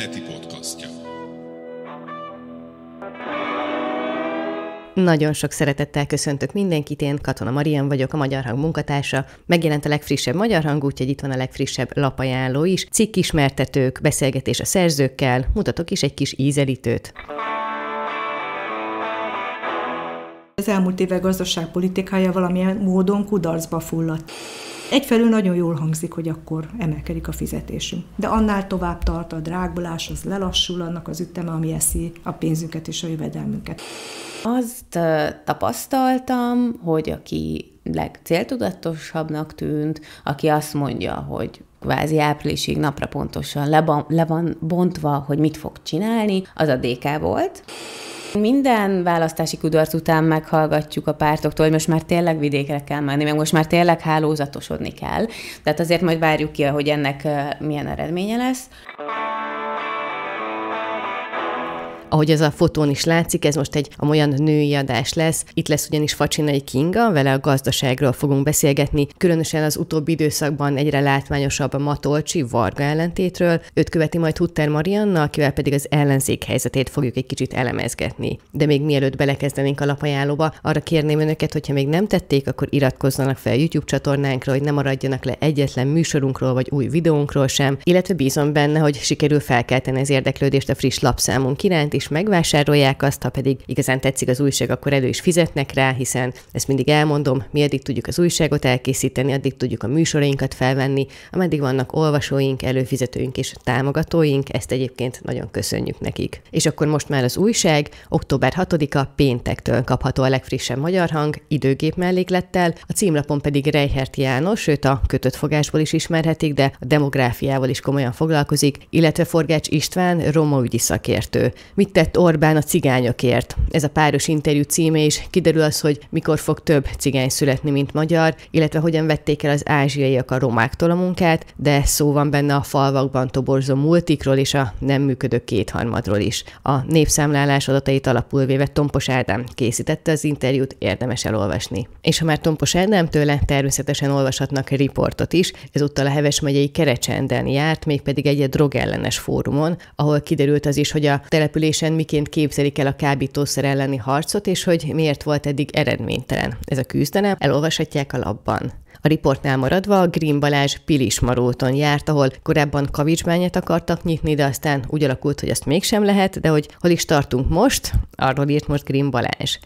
heti podcastja. Nagyon sok szeretettel köszöntök mindenkit, én Katona Mariann vagyok, a Magyar Hang munkatársa. Megjelent a legfrissebb Magyar Hang, úgyhogy itt van a legfrissebb lapajánló is. Cikkismertetők, beszélgetés a szerzőkkel, mutatok is egy kis ízelítőt. Az elmúlt évek gazdaságpolitikája valamilyen módon kudarcba fulladt. Egyfelől nagyon jól hangzik, hogy akkor emelkedik a fizetésünk. De annál tovább tart a drágulás, az lelassul, annak az üteme, ami eszi a pénzünket és a jövedelmünket. Azt tapasztaltam, hogy aki legcéltudatosabbnak tűnt, aki azt mondja, hogy kvázi áprilisig napra pontosan le van bontva, hogy mit fog csinálni, az a DK volt. Minden választási kudarc után meghallgatjuk a pártoktól, hogy most már tényleg vidékre kell menni, meg most már tényleg hálózatosodni kell. Tehát azért majd várjuk ki, hogy ennek milyen eredménye lesz. Ahogy az a fotón is látszik, ez most egy olyan női adás lesz. Itt lesz ugyanis Facsinay Kinga, vele a gazdaságról fogunk beszélgetni. Különösen az utóbbi időszakban egyre látványosabb a Matolcsy Varga ellentétről. Őt követi majd Hutter Marianna, akivel pedig az ellenzék helyzetét fogjuk egy kicsit elemezgetni. De még mielőtt belekezdenénk a lapajánlóba, arra kérném önöket, hogyha még nem tették, akkor iratkozzanak fel YouTube csatornánkra, hogy ne maradjanak le egyetlen műsorunkról vagy új videónkról sem, illetve bízom benne, hogy sikerül felkelteni az érdeklődést a friss lapszámunk iránt, és megvásárolják azt, ha pedig igazán tetszik az újság, akkor elő is fizetnek rá, hiszen ezt mindig elmondom, mi addig tudjuk az újságot elkészíteni, addig tudjuk a műsorainkat felvenni, ameddig vannak olvasóink, előfizetőink és támogatóink, ezt egyébként nagyon köszönjük nekik. És akkor most már az újság, október 6-a péntektől kapható a legfrissebb Magyar Hang, időgép melléklettel, a címlapon pedig Rejhert János, őt a kötött fogásból is ismerhetik, de a demográfiával is komolyan foglalkozik, illetve Forgács István, romaügyi szakértő. Mit tett Orbán a cigányokért? Ez a páros interjú címe, és kiderül az, hogy mikor fog több cigány születni, mint magyar, illetve hogyan vették el az ázsiaiak a romáktól a munkát, de szó van benne a falvakban toborzó multikról és a nem működő kétharmadról is. A népszámlálás adatait alapul véve Tompos Ádám készítette az interjút, érdemes elolvasni. És ha már Tompos Ádám tőle, természetesen olvashatnak riportot is, ezúttal a Heves megyei Kerecsenden járt, mégpedig egy drogellenes fórumon, ahol kiderült az is, hogy a település miként képzelik el a kábítószer elleni harcot, és hogy miért volt eddig eredménytelen ez a küzdelem, elolvashatják a lapban. A riportnál maradva a Green Balázs Pilis Maróton járt, ahol korábban kavicsbányát akartak nyitni, de aztán úgy alakult, hogy ezt mégsem lehet, de hogy hol is tartunk most, arról írt most Green Balázs.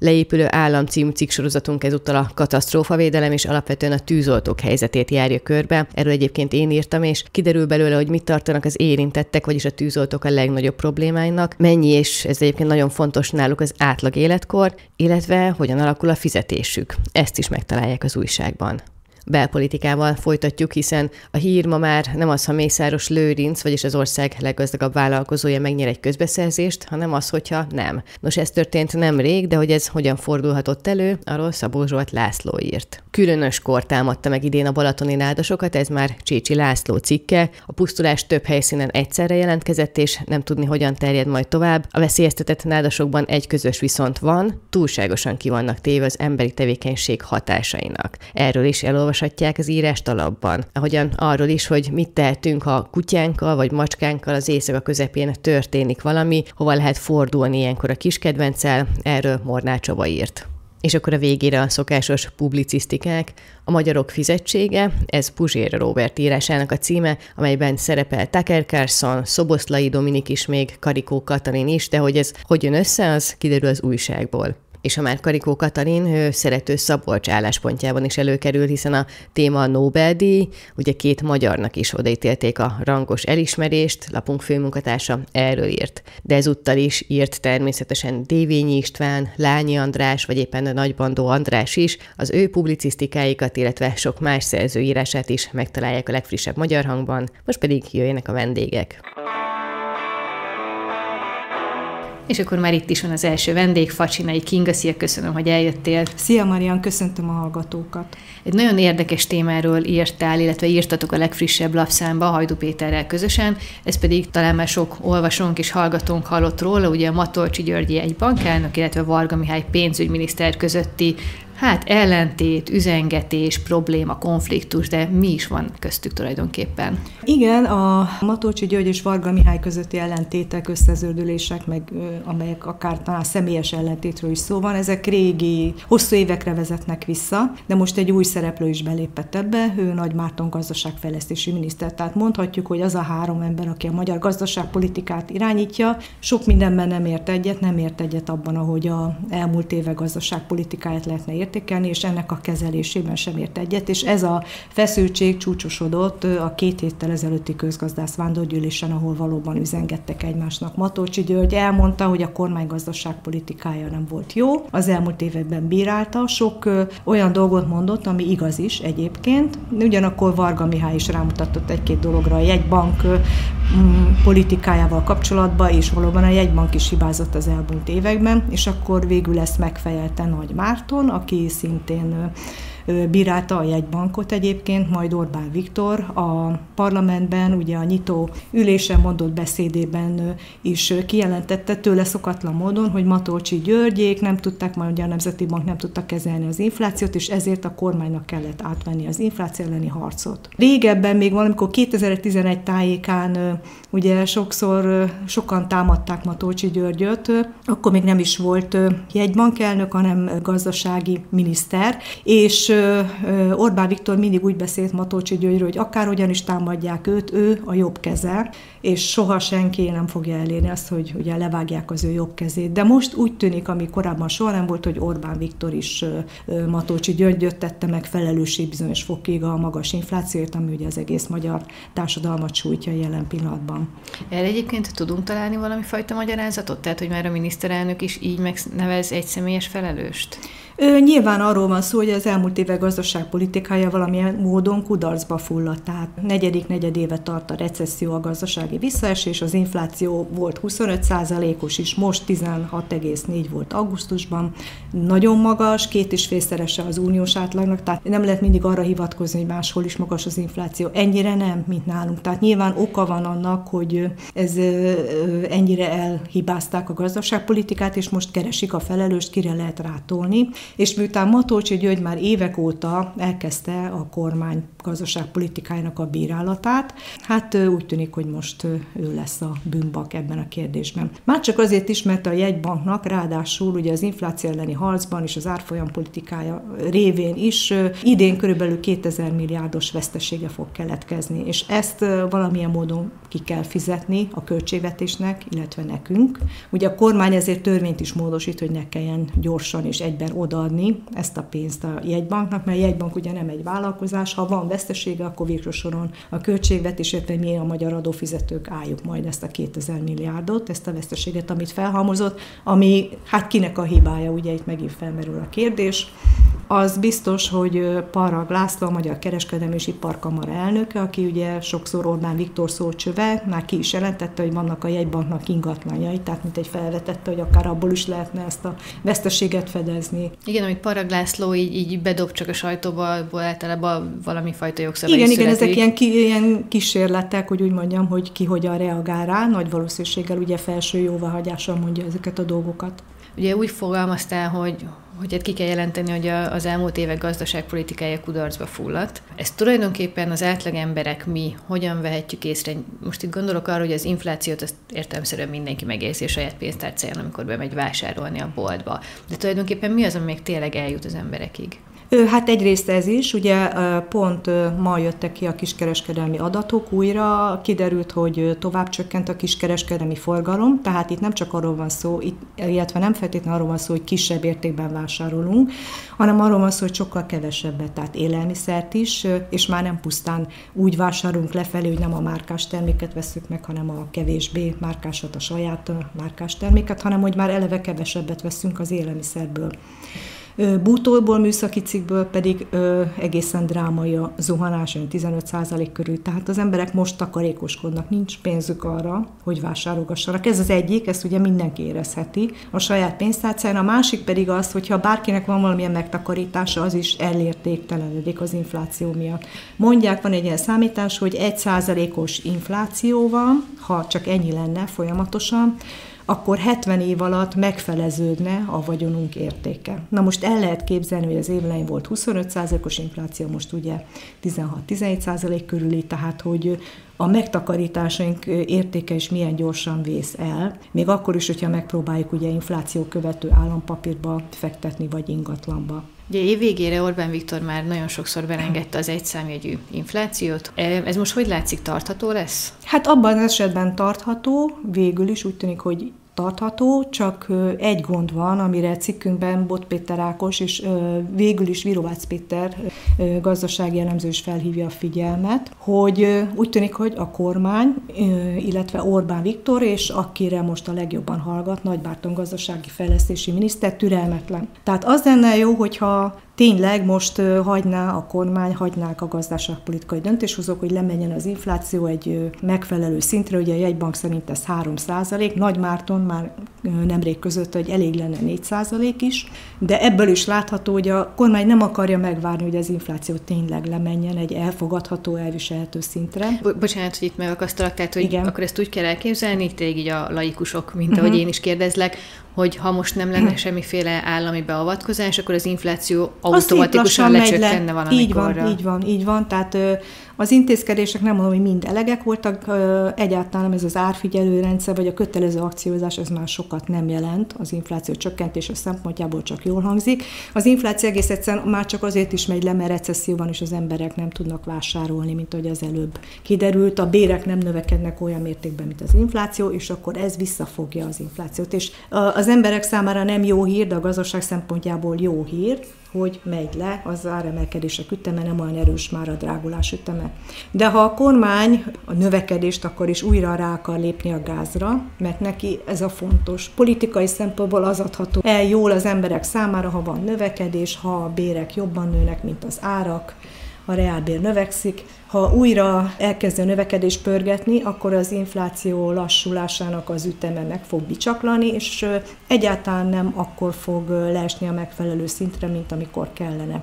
Leépülő állam című cikksorozatunk ezúttal a katasztrófavédelem és alapvetően a tűzoltók helyzetét járja körbe. Erről egyébként én írtam, és kiderül belőle, hogy mit tartanak az érintettek, vagyis a tűzoltók a legnagyobb problémáinak, mennyi, és ez egyébként nagyon fontos náluk, az átlag életkor, illetve hogyan alakul a fizetésük. Ezt is megtalálják az újságban. Belpolitikával folytatjuk, hiszen a hír ma már nem az, ha Mészáros Lőrinc, vagyis az ország leggazdagabb vállalkozója megnyer egy közbeszerzést, hanem az, hogyha nem. Nos, ez történt nemrég, de hogy ez hogyan fordulhatott elő, arról Szabó Zsolt László írt. Különös kor támadta meg idén a balatoni nádasokat, ez már Csícsi László cikke. A pusztulás több helyszínen egyszerre jelentkezett, és nem tudni, hogyan terjed majd tovább. A veszélyeztetett nádasokban egy közös viszont van, túlságosan ki vannak téve az emberi tevékenység hatásainak. Erről is elolvashatják az írást a lapban. Ahogyan arról is, hogy mit tehetünk, ha kutyánkkal vagy macskánkkal az éjszaka közepén történik valami, hova lehet fordulni ilyenkor a kiskedvenccel, erről Morná Csoba írt. És akkor a végére a szokásos publicisztikák, a magyarok fizetsége, ez Puzsér Róbert írásának a címe, amelyben szerepel Tucker Carlson, Szoboszlai Dominik is, még Karikó Katalin is, de hogy ez hogy jön össze, az kiderül az újságból. És ha már Karikó Katalin, ő Szerető Szabolcs álláspontjában is előkerül, hiszen a téma a Nobel-díj, ugye két magyarnak is odaítélték a rangos elismerést, lapunk főmunkatársa erről írt. De ezúttal is írt természetesen Dévényi István, Lányi András, vagy éppen a Nagybandó András is, az ő publicisztikáikat, illetve sok más szerző írását is megtalálják a legfrissebb Magyar Hangban, most pedig jöjjenek a vendégek. És akkor már itt is van az első vendég, Facsinay Kinga. Szia, köszönöm, hogy eljöttél. Szia, Mariann, köszöntöm a hallgatókat. Egy nagyon érdekes témáról írtál, illetve írtatok a legfrissebb lapszámba, Hajdú Péterrel közösen, ez pedig talán már sok olvasónk és hallgatónk hallott róla, ugye a Matolcsy György egy bankelnök, illetve Varga Mihály pénzügyminiszter közötti hát ellentét, üzengetés, probléma, konfliktus, de mi is van köztük tulajdonképpen. Igen, a Matolcsy György és Varga Mihály közötti ellentétek, összezördülések, meg amelyek akár talán személyes ellentétről is szó van, ezek régi, hosszú évekre vezetnek vissza, de most egy új szereplő is belépett ebbe, ő Nagy Márton gazdaságfejlesztési miniszter. Tehát mondhatjuk, hogy az a három ember, aki a magyar gazdaságpolitikát irányítja, sok mindenben nem ért egyet abban, ahogy a elmúlt évek gazdaságpolitikáját lehetne értékelni, és ennek a kezelésében sem ért egyet, és ez a feszültség csúcsosodott a 2 héttel ezelőtti közgazdász vándorgyűlésen, ahol valóban üzengettek egymásnak. Matolcsy György elmondta, hogy a kormány gazdaságpolitikája nem volt jó, az elmúlt években bírálta, sok olyan dolgot mondott, ami igaz is egyébként, ugyanakkor Varga Mihály is rámutatott egy-két dologra a jegybank politikájával kapcsolatban, és valóban a jegybank is hibázott az elmúlt években, és akkor végül ezt megfejelte Nagy Márton, aki szintén bírálta a jegybankot egyébként, majd Orbán Viktor a parlamentben, ugye a nyitó ülésen mondott beszédében is kijelentette tőle szokatlan módon, hogy Matolcsy Györgyék nem tudták, majd ugye a Nemzeti Bank nem tudta kezelni az inflációt, és ezért a kormánynak kellett átvenni az infláció elleni harcot. Régebben még valamikor 2011 tájékán ugye sokan támadták Matolcsy Györgyöt, akkor még nem is volt jegybankelnök, hanem gazdasági miniszter, és Orbán Viktor mindig úgy beszélt Matolcsy Györgyről, hogy akárhogyan is támadják őt, ő a jobb keze, és soha senki nem fogja elérni azt, hogy ugye levágják az ő jobb kezét. De most úgy tűnik, ami korábban soha nem volt, hogy Orbán Viktor is Matolcsy Györgyöt tette meg felelősség bizonyos fokig a magas inflációért, ami ugye az egész magyar társadalmat sújtja jelen pillanatban. Erre egyébként tudunk találni valami fajta magyarázatot? Tehát, hogy már a miniszterelnök is így megnevez egy személyes felelőst? Nyilván arról van szó, hogy az elmúlt évek gazdaságpolitikája valamilyen módon kudarcba fulladt. Tehát negyedéve tart a recesszió, a gazdasági visszaesés, az infláció volt 25%-os is, most 16,4 volt augusztusban. Nagyon magas, 2,5-szerese az uniós átlagnak, tehát nem lehet mindig arra hivatkozni, hogy máshol is magas az infláció. Ennyire nem, mint nálunk. Tehát nyilván oka van annak, hogy ez ennyire elhibázták a gazdaságpolitikát, és most keresik a felelőst, kire lehet rátolni. És miután Matolcsy György már évek óta elkezdte a kormány gazdaságpolitikájának a bírálatát, hát úgy tűnik, hogy most ő lesz a bűnbak ebben a kérdésben. Már csak azért is, mert a jegybanknak ráadásul ugye az infláció elleni harcban és az árfolyam politikája révén is idén körülbelül 2000 milliárdos vesztesége fog keletkezni, és ezt valamilyen módon ki kell fizetni a költségvetésnek, illetve nekünk. Ugye a kormány ezért törvényt is módosít, hogy ne kelljen gyorsan és egyben odaadni ezt a pénzt a jegybanknak, mert a jegybank ugye nem egy vállalkozás, ha van vesztesége, akkor végső soron a költségvetés, illetve mi a magyar adófizetők álljuk majd ezt a 2000 milliárdot, ezt a veszteséget, amit felhalmozott, ami hát kinek a hibája, ugye itt megint felmerül a kérdés. Az biztos, hogy Parag László, a Magyar Kereskedelmi és Iparkamara elnöke, aki ugye sokszor Orbán Viktor szócsöve, már ki is jelentette, hogy vannak a jegybanknak ingatlanjai, tehát mint egy felvetette, hogy akár abból is lehetne ezt a veszteséget fedezni. Igen, amit Parag László így bedob csak a sajtóba, általában valami fajta jogszabály is születik. Igen, ezek ilyen kísérletek, hogy úgy mondjam, hogy ki hogyan reagál rá, nagy valószínűséggel ugye felső jóváhagyással mondja ezeket a dolgokat. Ugye úgy fogalmaztál, hogy ki kell jelenteni, hogy az elmúlt évek gazdaságpolitikája kudarcba fulladt. Ezt tulajdonképpen az átlagemberek mi hogyan vehetjük észre? Most itt gondolok arra, hogy az inflációt azt értelemszerűen mindenki megérzi a saját pénztárcáján, amikor bemegy vásárolni a boltba. De tulajdonképpen mi az, ami még tényleg eljut az emberekig? Hát egyrészt ez is, ugye pont ma jöttek ki a kiskereskedelmi adatok újra, kiderült, hogy tovább csökkent a kiskereskedelmi forgalom, tehát itt nem csak arról van szó, illetve nem feltétlenül arról van szó, hogy kisebb értékben vásárolunk, hanem arról van szó, hogy sokkal kevesebbet, tehát élelmiszert is, és már nem pusztán úgy vásárolunk lefelé, hogy nem a márkás terméket veszünk meg, hanem a kevésbé márkásat, a saját márkás terméket, hanem hogy már eleve kevesebbet veszünk az élelmiszerből. Bútorból, műszaki cikkből pedig egészen drámai a zuhanás, olyan 15% körül. Tehát az emberek most takarékoskodnak, nincs pénzük arra, hogy vásárolgassanak. Ez az egyik, ezt ugye mindenki érezheti a saját pénztárcáján. A másik pedig az, hogyha bárkinek van valamilyen megtakarítása, az is elértéktelenedik az infláció miatt. Mondják, van egy ilyen számítás, hogy 1%-os infláció van, ha csak ennyi lenne folyamatosan, akkor 70 év alatt megfeleződne a vagyonunk értéke. Na most el lehet képzelni, hogy az évelején volt 25%-os infláció, most ugye 16-17% körüli, tehát hogy a megtakarításaink értéke is milyen gyorsan vész el, még akkor is, hogyha megpróbáljuk ugye infláció követő állampapírba fektetni, vagy ingatlanba. Ugye év végére Orbán Viktor már nagyon sokszor belengedte az egyszámjegyű inflációt. Ez most hogy látszik, tartható lesz? Hát abban az esetben tartható, végül is úgy tűnik, hogy tartható, csak egy gond van, amire cikkünkben Bot Péter Ákos és végül is Virovácz Péter gazdasági elemző is felhívja a figyelmet, hogy úgy tűnik, hogy a kormány, illetve Orbán Viktor, és akire most a legjobban hallgat, Nagy Márton gazdasági fejlesztési miniszter, türelmetlen. Tehát az lenne jó, hogyha tényleg most hagyná a kormány, hagynák a gazdaságpolitikai döntéshozók, hogy lemenjen az infláció egy megfelelő szintre, ugye a jegybank szerint ez 3%, Nagy Márton már nemrég között, hogy elég lenne 4% is, de ebből is látható, hogy a kormány nem akarja megvárni, hogy az infláció tényleg lemenjen egy elfogadható, elviselhető szintre. Bocsánat, hogy itt megakasztalak, tehát hogy igen. Akkor ezt úgy kell elképzelni, tényleg így a laikusok, mint ahogy én is kérdezlek, hogy ha most nem lenne semmiféle állami beavatkozás, akkor az infláció automatikusan lecsökkenne valamikorra. Így van. Tehát az intézkedések, nem mondom, hogy mind elegek voltak, egyáltalán ez az árfigyelő rendszer, vagy a kötelező akciózás, ez már sokat nem jelent, az infláció csökkentése szempontjából csak jól hangzik. Az infláció egész egyszerűen már csak azért is megy le, mert recesszió van, és az emberek nem tudnak vásárolni, mint ahogy az előbb kiderült, a bérek nem növekednek olyan mértékben, mint az infláció, és akkor ez visszafogja az inflációt. És az emberek számára nem jó hír, de a gazdaság szempontjából jó hír, hogy megy le az áremelkedések üteme, nem olyan erős már a drágulás üteme. De ha a kormány a növekedést, akkor is újra rá akar lépni a gázra, mert neki ez a fontos. Politikai szempontból az adható el jól az emberek számára, ha van növekedés, ha a bérek jobban nőnek, mint az árak, a reálbér növekszik. Ha újra elkezdi a növekedést pörgetni, akkor az infláció lassulásának az üteme meg fog bicsaklani, és egyáltalán nem akkor fog leesni a megfelelő szintre, mint amikor kellene.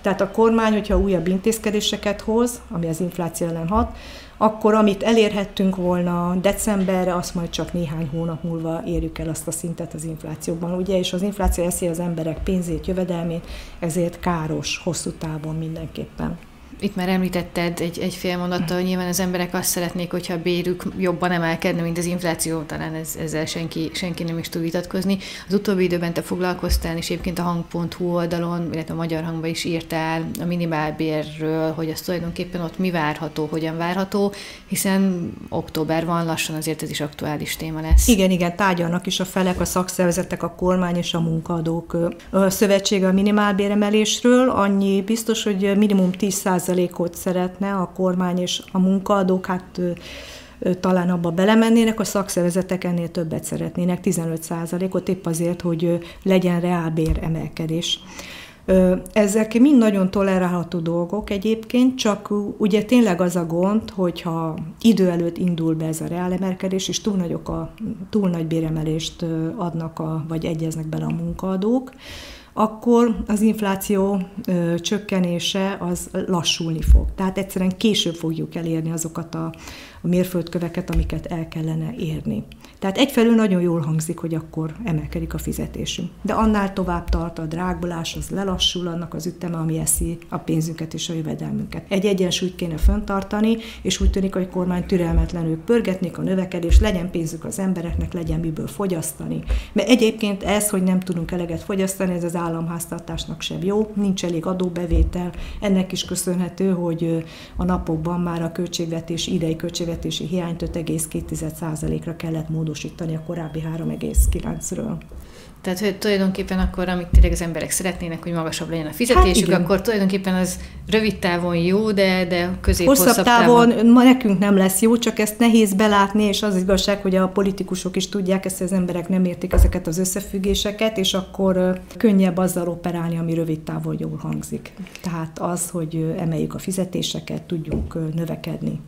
Tehát a kormány, hogyha újabb intézkedéseket hoz, ami az infláció ellen hat, akkor amit elérhettünk volna decemberre, azt majd csak néhány hónap múlva érjük el azt a szintet az inflációban, ugye, és az infláció eszi az emberek pénzét, jövedelmét, ezért káros hosszú távon mindenképpen. Itt már említetted egy fél mondattal, hogy nyilván az emberek azt szeretnék, hogyha a bérük jobban emelkedne, mint az infláció, talán ezzel senki nem is tud vitatkozni. Az utóbbi időben te foglalkoztál, és egyébként a hang.hu oldalon, illetve a Magyar Hangban is írtál a minimálbérről, hogy az tulajdonképpen ott mi várható, hogyan várható, hiszen október van, lassan azért ez is aktuális téma lesz. Igen, tárgyalnak is a felek, a szakszervezetek, a kormány és a munkaadók szövetsége a minimálbéremelésről. Annyi biztos, hogy minimum 10%-ot szeretne a kormány és a munkaadók, hát talán abba belemennének, a szakszervezetek ennél többet szeretnének, 15%-ot, épp azért, hogy legyen reálbér emelkedés. Ezek mind nagyon tolerálható dolgok egyébként, csak ugye tényleg az a gond, hogyha idő előtt indul be ez a reálemelkedés, és túl nagy béremelést adnak, vagy egyeznek bele a munkaadók, akkor az infláció csökkenése az lassulni fog. Tehát egyszerűen később fogjuk elérni azokat a mérföldköveket, amiket el kellene érni. Tehát egyfelől nagyon jól hangzik, hogy akkor emelkedik a fizetésünk. De annál tovább tart a drágulás, az lelassul, annak az üteme, ami eszi a pénzünket és a jövedelmünket. Egy egyensúlyt kéne fenntartani, és úgy tűnik, hogy kormány türelmetlenül pörgetnék a növekedést, legyen pénzük az embereknek, legyen miből fogyasztani. Mert egyébként ez, hogy nem tudunk eleget fogyasztani, ez az államháztartásnak sem jó, nincs elég adóbevétel, ennek is köszönhető, hogy a napokban már a idei költségvetési hiányt 5,2%-ra kellett módosítani a korábbi 3,9-ről. Tehát, hogy tulajdonképpen akkor, amit tényleg az emberek szeretnének, hogy magasabb legyen a fizetésük, hát akkor tulajdonképpen az rövid távon jó, de hosszabb távon ma nekünk nem lesz jó, csak ezt nehéz belátni, és az igazság, hogy a politikusok is tudják ezt, az emberek nem értik ezeket az összefüggéseket, és akkor könnyebb azzal operálni, ami rövid távon jól hangzik. Tehát az, hogy emeljük a fizetéseket, tudjunk növekedni.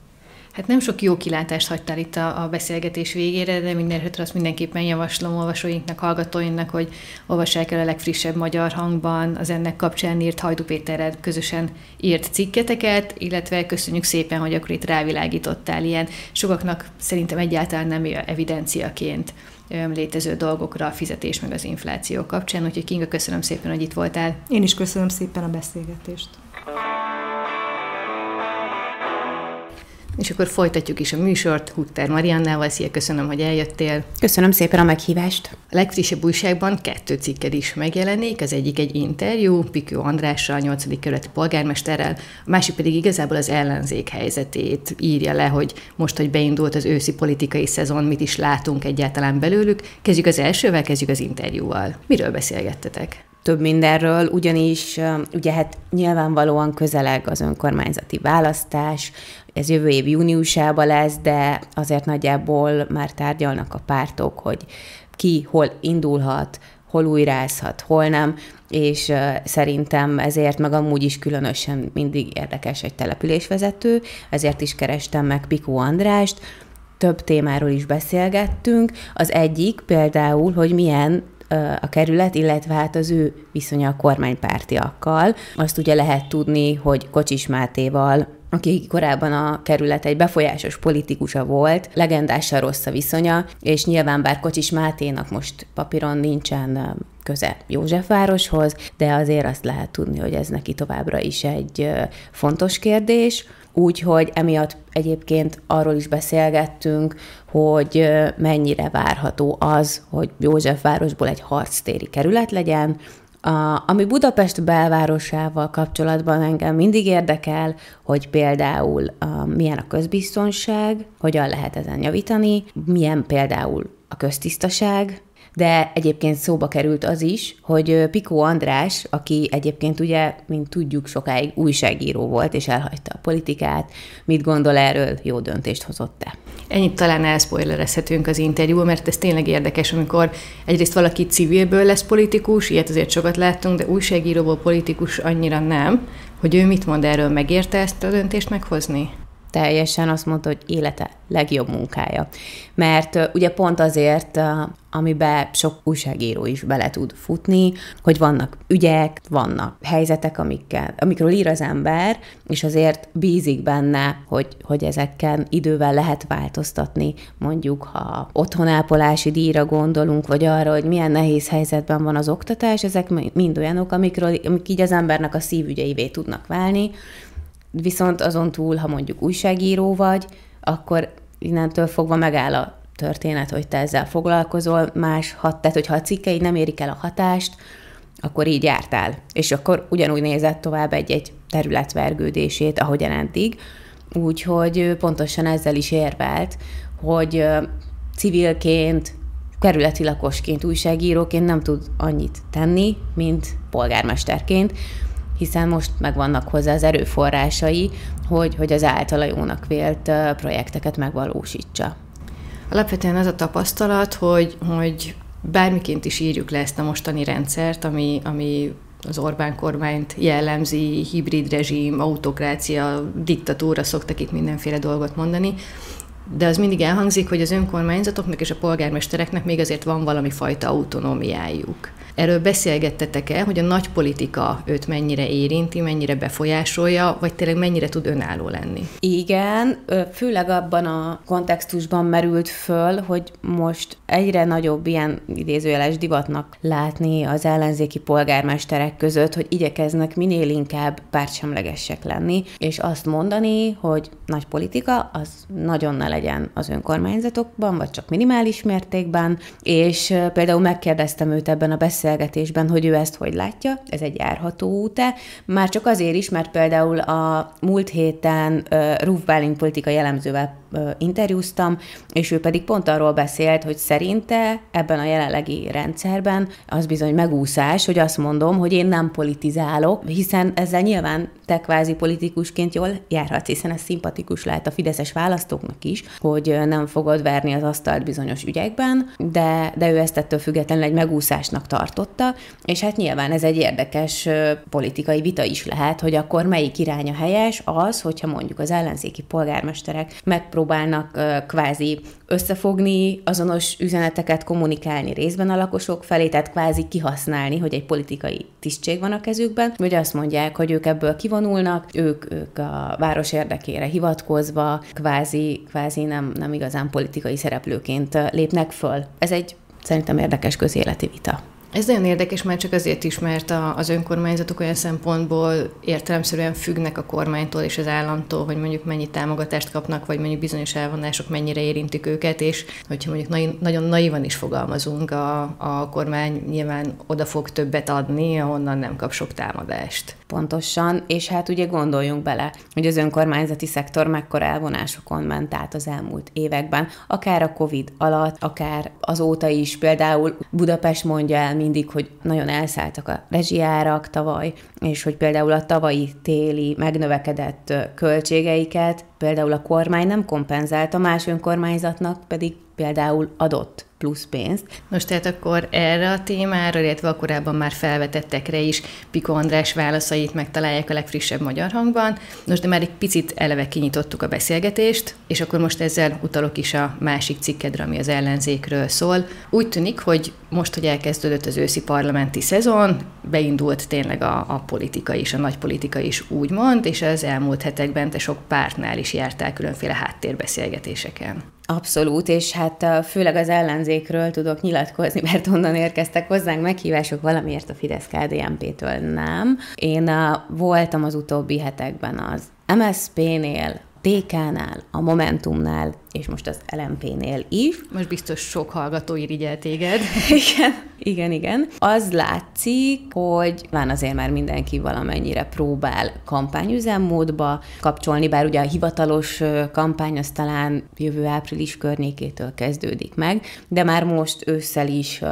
Hát nem sok jó kilátást hagytál itt a beszélgetés végére, de mindenesetre azt mindenképpen javaslom olvasóinknak, hallgatóinknak, hogy olvassák el a legfrissebb Magyar Hangban az ennek kapcsán írt Hajdú Péterrel közösen írt cikketeket, illetve köszönjük szépen, hogy akkor itt rávilágítottál ilyen sokaknak szerintem egyáltalán nem evidenciaként létező dolgokra a fizetés meg az infláció kapcsán. Úgyhogy Kinga, köszönöm szépen, hogy itt voltál. Én is köszönöm szépen a beszélgetést. És akkor folytatjuk is a műsort Hutter Mariannával. Szia, köszönöm, hogy eljöttél. Köszönöm szépen a meghívást. A legfrissebb újságban 2 cikked is megjelenik. Az egyik egy interjú Pikó Andrással, 8. kerületi polgármesterrel, a másik pedig igazából az ellenzék helyzetét írja le, hogy most, hogy beindult az őszi politikai szezon, mit is látunk egyáltalán belőlük. Kezdjük az elsővel, kezdjük az interjúval. Miről beszélgettetek? Több mindenről, ugyanis ugye hát nyilvánvalóan közeleg az önkormányzati választás, ez jövő év júniusában lesz, de azért nagyjából már tárgyalnak a pártok, hogy ki hol indulhat, hol újrázhat, hol nem, és szerintem ezért meg amúgy is különösen mindig érdekes egy településvezető, ezért is kerestem meg Pikó Andrást, több témáról is beszélgettünk, az egyik például, hogy milyen a kerület, illetve hát az ő viszonya a kormánypártiakkal. Azt ugye lehet tudni, hogy Kocsis Mátéval, aki korábban a kerület egy befolyásos politikusa volt, legendással rossz a viszonya, és nyilván bár Kocsis Máténak most papíron nincsen köze Józsefvároshoz, de azért azt lehet tudni, hogy ez neki továbbra is egy fontos kérdés. Úgyhogy emiatt egyébként arról is beszélgettünk, hogy mennyire várható az, hogy Józsefvárosból egy harctéri kerület legyen, ami Budapest belvárosával kapcsolatban engem mindig érdekel, hogy például milyen a közbiztonság, hogyan lehet ezen javítani, milyen például a köztisztaság, de egyébként szóba került az is, hogy Pikó András, aki egyébként ugye, mint tudjuk, sokáig újságíró volt, és elhagyta a politikát, mit gondol erről, jó döntést hozott-e? Ennyit talán elszpoilerezhetünk az interjúban, mert ez tényleg érdekes, amikor egyrészt valaki civilből lesz politikus, ilyet azért sokat láttunk, de újságíróból politikus annyira nem, hogy ő mit mond erről, megérte ezt a döntést meghozni? Teljesen azt mondta, hogy élete legjobb munkája. Mert ugye pont azért, amiben sok újságíró is bele tud futni, hogy vannak ügyek, vannak helyzetek, amikről ír az ember, és azért bízik benne, hogy ezeken idővel lehet változtatni. Mondjuk, ha otthonápolási díjra gondolunk, vagy arra, hogy milyen nehéz helyzetben van az oktatás, ezek mind olyanok, amik így az embernek a szívügyeivé tudnak válni. Viszont azon túl, ha mondjuk újságíró vagy, akkor innentől fogva megáll a történet, hogy te ezzel foglalkozol, tehát hogyha a cikkeid nem érik el a hatást, akkor így jártál. És akkor ugyanúgy nézett tovább egy-egy terület vergődését, ahogyan eddig. Úgyhogy pontosan ezzel is érvelt, hogy civilként, kerületi lakosként, újságíróként nem tud annyit tenni, mint polgármesterként, hiszen most megvannak hozzá az erőforrásai, hogy az általa jónak vélt projekteket megvalósítsa. Alapvetően az a tapasztalat, hogy bármiként is írjuk le ezt a mostani rendszert, ami az Orbán kormányt jellemzi, hibrid rezsim, autokrácia, diktatúra, szoktak itt mindenféle dolgot mondani, de az mindig elhangzik, hogy az önkormányzatoknak és a polgármestereknek még azért van valami fajta autonómiájuk. Erről beszélgettetek-e, hogy a nagy politika őt mennyire érinti, mennyire befolyásolja, vagy tényleg mennyire tud önálló lenni? Igen, főleg abban a kontextusban merült föl, hogy most egyre nagyobb ilyen idézőjeles divatnak látni az ellenzéki polgármesterek között, hogy igyekeznek minél inkább pártsemlegesek lenni, és azt mondani, hogy nagy politika az nagyon ne legyen az önkormányzatokban, vagy csak minimális mértékben, és például megkérdeztem őt ebben a beszélgetésben, hogy ő ezt hogy látja, ez egy járható út-e, már csak azért is, mert például a múlt héten Ruf Bálint politikai elemzővel interjúztam, és ő pedig pont arról beszélt, hogy szerinte ebben a jelenlegi rendszerben az bizony megúszás, hogy azt mondom, hogy én nem politizálok, hiszen ezzel nyilván te kvázi politikusként jól járhatsz, hiszen ez szimpatikus lehet a fideszes választóknak is, hogy nem fogod verni az asztalt bizonyos ügyekben, de ő ezt ettől függetlenül egy megúszásnak tartotta, és hát nyilván ez egy érdekes politikai vita is lehet, hogy akkor melyik iránya helyes az, hogyha mondjuk az ellenzéki polgármesterek megpróbálnak kvázi összefogni, azonos üzeneteket kommunikálni részben a lakosok felé, tehát kvázi kihasználni, hogy egy politikai tisztség van a kezükben, vagy azt mondják, hogy ők ebből kivonulnak, ők a város érdekére hivatkozva kvázi nem igazán politikai szereplőként lépnek föl. Ez egy szerintem érdekes közéleti vita. Ez nagyon érdekes, már csak azért is, mert az önkormányzatok olyan szempontból értelemszerűen függnek a kormánytól és az államtól, hogy mondjuk mennyi támogatást kapnak, vagy mondjuk bizonyos elvonások mennyire érintik őket, és hogyha mondjuk nagyon naivan is fogalmazunk, a kormány nyilván oda fog többet adni, ahonnan nem kap sok támadást. Pontosan, és hát ugye gondoljunk bele, hogy az önkormányzati szektor mekkora elvonásokon ment át az elmúlt években, akár a Covid alatt, akár azóta is, például Budapest mondja el mindig, hogy nagyon elszálltak a rezsiárak tavaly, és hogy például a tavalyi téli megnövekedett költségeiket például a kormány nem kompenzálta, más önkormányzatnak pedig például adott plusz pénzt. Most tehát akkor erre a témára, illetve a korábban már felvetettekre is Pikó András válaszait megtalálják a legfrissebb Magyar Hangban. Most de már egy picit eleve kinyitottuk a beszélgetést, és akkor most ezzel utalok is a másik cikkedre, ami az ellenzékről szól. Úgy tűnik, hogy most, hogy elkezdődött az őszi parlamenti szezon, beindult tényleg a politika is, a nagy politika is úgymond, és az elmúlt hetekben te sok pártnál is jártál különféle háttérbeszélgetéseken. Abszolút, és hát főleg az ellenzékről tudok nyilatkozni, mert onnan érkeztek hozzánk meghívások, valamiért a Fidesz-KDNP-től nem. Én voltam az utóbbi hetekben az MSZP-nél, DK-nál, a Momentumnál, és most az LMP-nél is. Most biztos sok hallgató irigyel téged. Igen. Az látszik, hogy van azért már mindenki valamennyire próbál kampányüzemmódba kapcsolni, bár ugye a hivatalos kampány az talán jövő április környékétől kezdődik meg, de már most ősszel is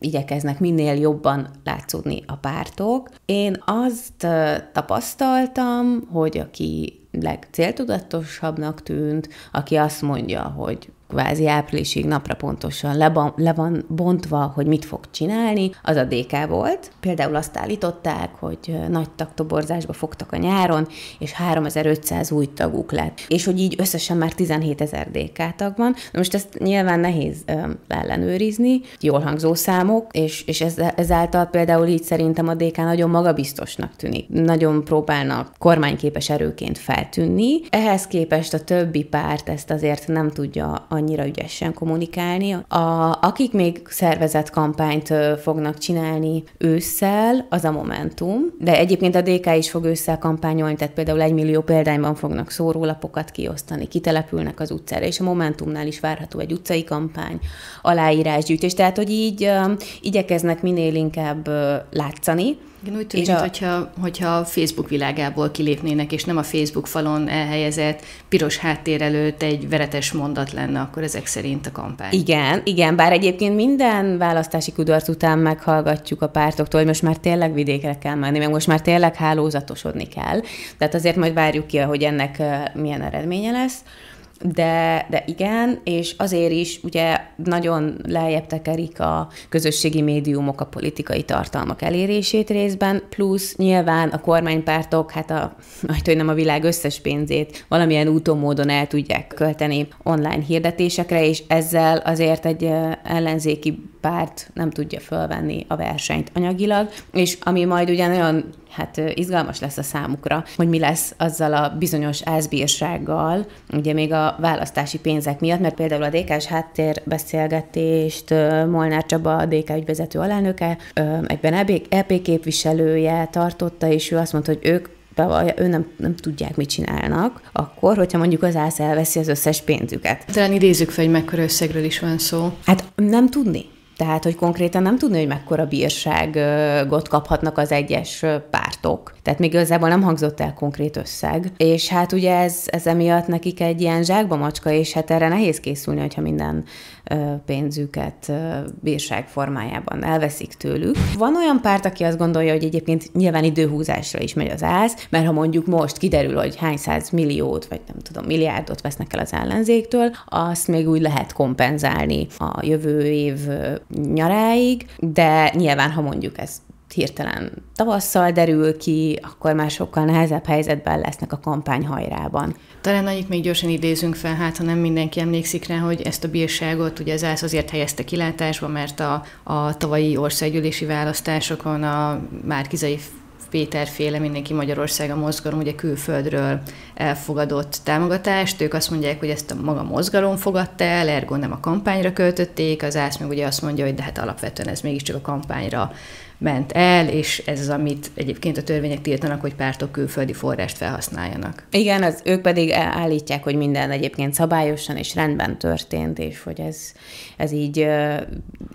igyekeznek minél jobban látszódni a pártok. Én azt tapasztaltam, hogy aki legcéltudatosabbnak tűnt, aki azt mondja, hogy kvázi áprilisig napra pontosan le van bontva, hogy mit fog csinálni, az a DK volt. Például azt állították, hogy nagy tagtoborzásba fogtak a nyáron, és 3500 új taguk lett. És hogy így összesen már 17 000 DK tag van. Na most ezt nyilván nehéz ellenőrizni, jól hangzó számok, és ezáltal például így szerintem a DK nagyon magabiztosnak tűnik. Nagyon próbálnak kormányképes erőként feltűnni. Ehhez képest a többi párt ezt azért nem tudja annyira ügyesen kommunikálni. Akik még szervezett kampányt fognak csinálni ősszel, az a Momentum, de egyébként a DK is fog ősszel kampányolni, tehát például 1 millió példányban fognak szórólapokat kiosztani, kitelepülnek az utcára, és a Momentumnál is várható egy utcai kampány, aláírásgyűjtés, tehát hogy így igyekeznek minél inkább látszani. Igen, úgy tűnik, hogyha a Facebook világából kilépnének, és nem a Facebook falon elhelyezett piros háttér előtt egy veretes mondat lenne, akkor ezek szerint a kampány. Igen, bár egyébként minden választási kudarc után meghallgatjuk a pártoktól, hogy most már tényleg vidékre kell menni, meg most már tényleg hálózatosodni kell. Tehát azért majd várjuk ki, hogy ennek milyen eredménye lesz. De igen, és azért is ugye nagyon lejjebb tekerik a közösségi médiumok a politikai tartalmak elérését részben, plusz nyilván a kormánypártok, hát hogy nem a világ összes pénzét valamilyen úton módon el tudják költeni online hirdetésekre, és ezzel azért egy ellenzéki párt nem tudja fölvenni a versenyt anyagilag, és ami majd ugye nagyon izgalmas lesz a számukra, hogy mi lesz azzal a bizonyos ászbírsággal, ugye még a választási pénzek miatt, mert például a DK-s háttérbeszélgetést Molnár Csaba, a DK ügyvezető alelnöke, egyben EP képviselője tartotta, és ő azt mondta, hogy ők nem tudják, mit csinálnak, akkor, hogyha mondjuk az ÁSZ elveszi az összes pénzüket. Talán idézzük fel, hogy mekkora összegről is van szó. Hát nem tudni. Tehát, hogy konkrétan nem tudni, hogy mekkora bírságot kaphatnak az egyes pártok. Tehát még igazából nem hangzott el konkrét összeg. És hát ugye ez emiatt nekik egy ilyen zsákba macska, és hát erre nehéz készülni, hogyha minden pénzüket bírság formájában elveszik tőlük. Van olyan párt, aki azt gondolja, hogy egyébként nyilván időhúzásra is megy az ÁSZ, mert ha mondjuk most kiderül, hogy hány száz milliót, vagy nem tudom, milliárdot vesznek el az ellenzéktől, azt még úgy lehet kompenzálni a jövő év nyaráig, de nyilván, ha mondjuk ez hirtelen tavasszal derül ki, akkor már sokkal nehezebb helyzetben lesznek a kampány hajrában. Talán annyit még gyorsan idézünk fel, hát ha nem mindenki emlékszik rá, hogy ezt a bírságot ugye az ÁSZ azért helyezte kilátásba, mert a tavalyi országgyűlési választásokon a Márki-Zay Péter-féle Mindenki Magyarország a mozgalom ugye külföldről elfogadott támogatást. Ők azt mondják, hogy ezt a maga mozgalom fogadta el, ergo nem a kampányra költötték, az ÁSZ meg ugye azt mondja, hogy de hát alapvetően ez mégiscsak a kampányra ment el, és ez az, amit egyébként a törvények tiltanak, hogy pártok külföldi forrást felhasználjanak. Igen, ők pedig állítják, hogy minden egyébként szabályosan és rendben történt, és hogy ez így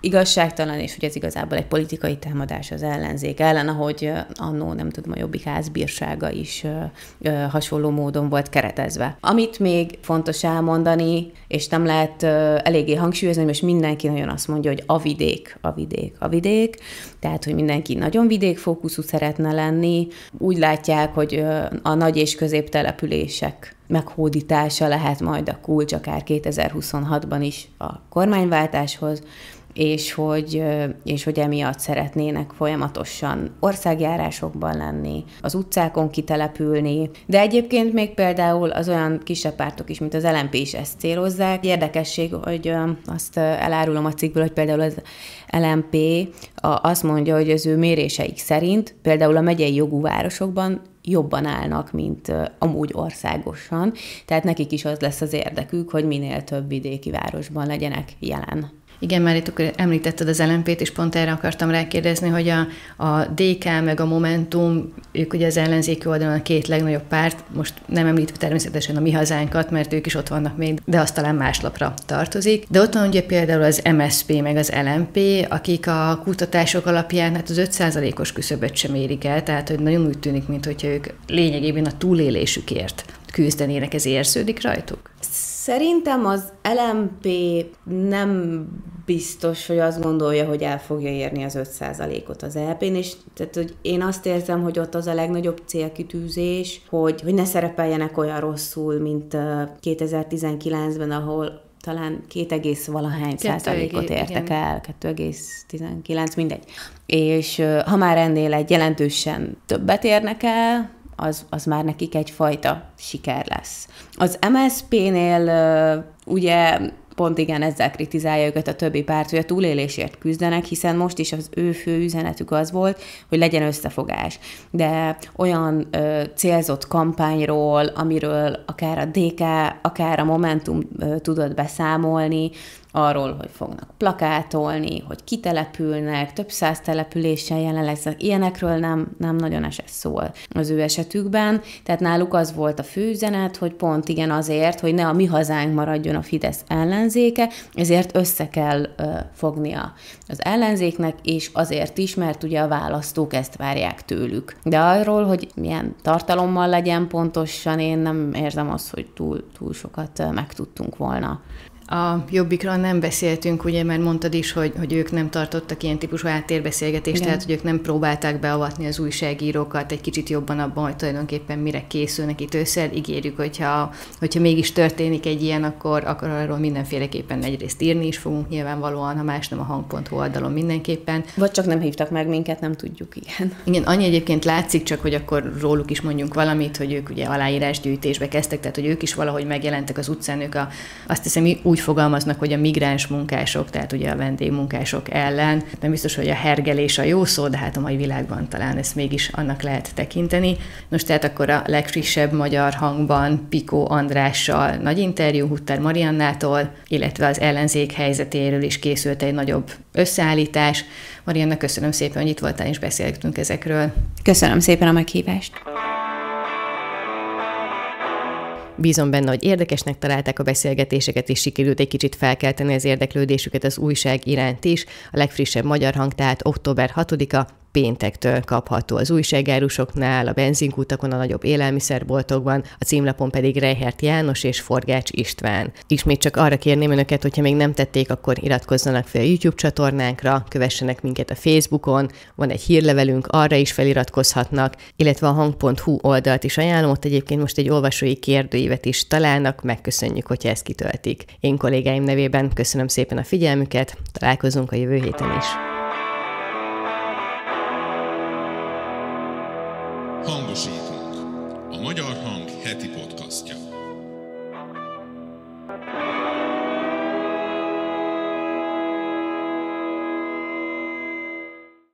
igazságtalan, és hogy ez igazából egy politikai támadás az ellenzék ellen, ahogy annó, nem tudom, a Jobbik házbírsága is hasonló módon volt keretezve. Amit még fontos elmondani, és nem lehet eléggé hangsúlyozni, most mindenki nagyon azt mondja, hogy a vidék, tehát, hogy mindenki nagyon vidékfókuszú szeretne lenni. Úgy látják, hogy a nagy és középtelepülések meghódítása lehet majd a kulcs, akár 2026-ban is a kormányváltáshoz, és hogy emiatt szeretnének folyamatosan országjárásokban lenni, az utcákon kitelepülni. De egyébként még például az olyan kisebb pártok is, mint az LMP is ezt célozzák. Érdekesség, hogy azt elárulom a cikkből, hogy például az LMP azt mondja, hogy az ő méréseik szerint például a megyei jogú városokban jobban állnak, mint amúgy országosan. Tehát nekik is az lesz az érdekük, hogy minél több vidéki városban legyenek jelen. Igen, már itt akkor említetted az LMP-t, és pont erre akartam rákérdezni, hogy a DK meg a Momentum, ők ugye az ellenzéki oldalon a két legnagyobb párt, most nem említve természetesen a Mi Hazánkat, mert ők is ott vannak még, de az talán más lapra tartozik. De ott van ugye például az MSZP meg az LMP, akik a kutatások alapján hát az 5%-os küszöböt sem érik el, tehát hogy nagyon úgy tűnik, mintha ők lényegében a túlélésükért küzdenének, ez érződik rajtuk? Szerintem az LMP nem biztos, hogy azt gondolja, hogy el fogja érni az 5%-ot az EP-n, és tehát, hogy én azt érzem, hogy ott az a legnagyobb célkitűzés, hogy ne szerepeljenek olyan rosszul, mint 2019-ben, ahol talán 2,valahány százalékot értek el, 2,19, mindegy. És ha már ennél egy jelentősen többet érnek el, az már nekik egyfajta siker lesz. Az MSZP-nél ugye pont igen ezzel kritizálja őket a többi párt, hogy a túlélésért küzdenek, hiszen most is az ő fő üzenetük az volt, hogy legyen összefogás. De olyan célzott kampányról, amiről akár a DK, akár a Momentum tudott beszámolni, arról, hogy fognak plakátolni, hogy kitelepülnek, több száz településsel jelen lesznek, ilyenekről nem nagyon esett szó az ő esetükben. Tehát náluk az volt a fő üzenet, hogy pont igen azért, hogy ne a Mi Hazánk maradjon a Fidesz ellenzéke, ezért össze kell fognia az ellenzéknek, és azért is, mert ugye a választók ezt várják tőlük. De arról, hogy milyen tartalommal legyen pontosan, én nem érzem azt, hogy túl sokat megtudtunk volna. A Jobbikról nem beszéltünk, ugye, mert mondtad is, hogy ők nem tartottak ilyen típusú áttérbeszélgetést, tehát, hogy ők nem próbálták beavatni az újságírókat egy kicsit jobban abban, hogy tulajdonképpen mire készülnek itt ősszel. Ígérjük, hogyha mégis történik egy ilyen, akkor arról mindenféleképpen egyrészt írni is fogunk nyilvánvalóan, ha más nem a hang.hu oldalon mindenképpen. Vagy csak nem hívtak meg minket, nem tudjuk, igen. Igen, annyi egyébként látszik csak, hogy akkor róluk is mondjunk valamit, hogy ők ugye aláírásgyűjtésbe kezdtek, tehát hogy ők is valahogy megjelentek az utcán, ők azt hiszem, úgy fogalmaznak, hogy a migráns munkások, tehát ugye a vendégmunkások ellen. Nem biztos, hogy a hergelés a jó szó, de hát a mai világban talán ezt mégis annak lehet tekinteni. Nos, tehát akkor a legfrissebb Magyar Hangban Pikó Andrással nagy interjú Hutter Mariannától, illetve az ellenzék helyzetéről is készült egy nagyobb összeállítás. Marianna, köszönöm szépen, hogy itt voltál és beszéltünk ezekről. Köszönöm szépen a meghívást. Bízom benne, hogy érdekesnek találták a beszélgetéseket, és sikerült egy kicsit felkelteni az érdeklődésüket az újság iránt is. A legfrissebb Magyar Hang, tehát október 6-a péntektől kapható az újságárusoknál, a benzinkútakon, a nagyobb élelmiszerboltokban, a címlapon pedig Rejhert János és Forgács István. Ismét csak arra kérném önöket, hogyha még nem tették, akkor iratkozzanak fel a YouTube csatornánkra, kövessenek minket a Facebookon, van egy hírlevelünk, arra is feliratkozhatnak, illetve a hang.hu oldalt is ajánlom, ott egyébként most egy olvasói kérdőívet is találnak, megköszönjük, hogyha ezt kitöltik. Én kollégáim nevében köszönöm szépen a figyelmüket, találkozunk a jövő héten is. Hangosítunk. A Magyar Hang heti podcastja.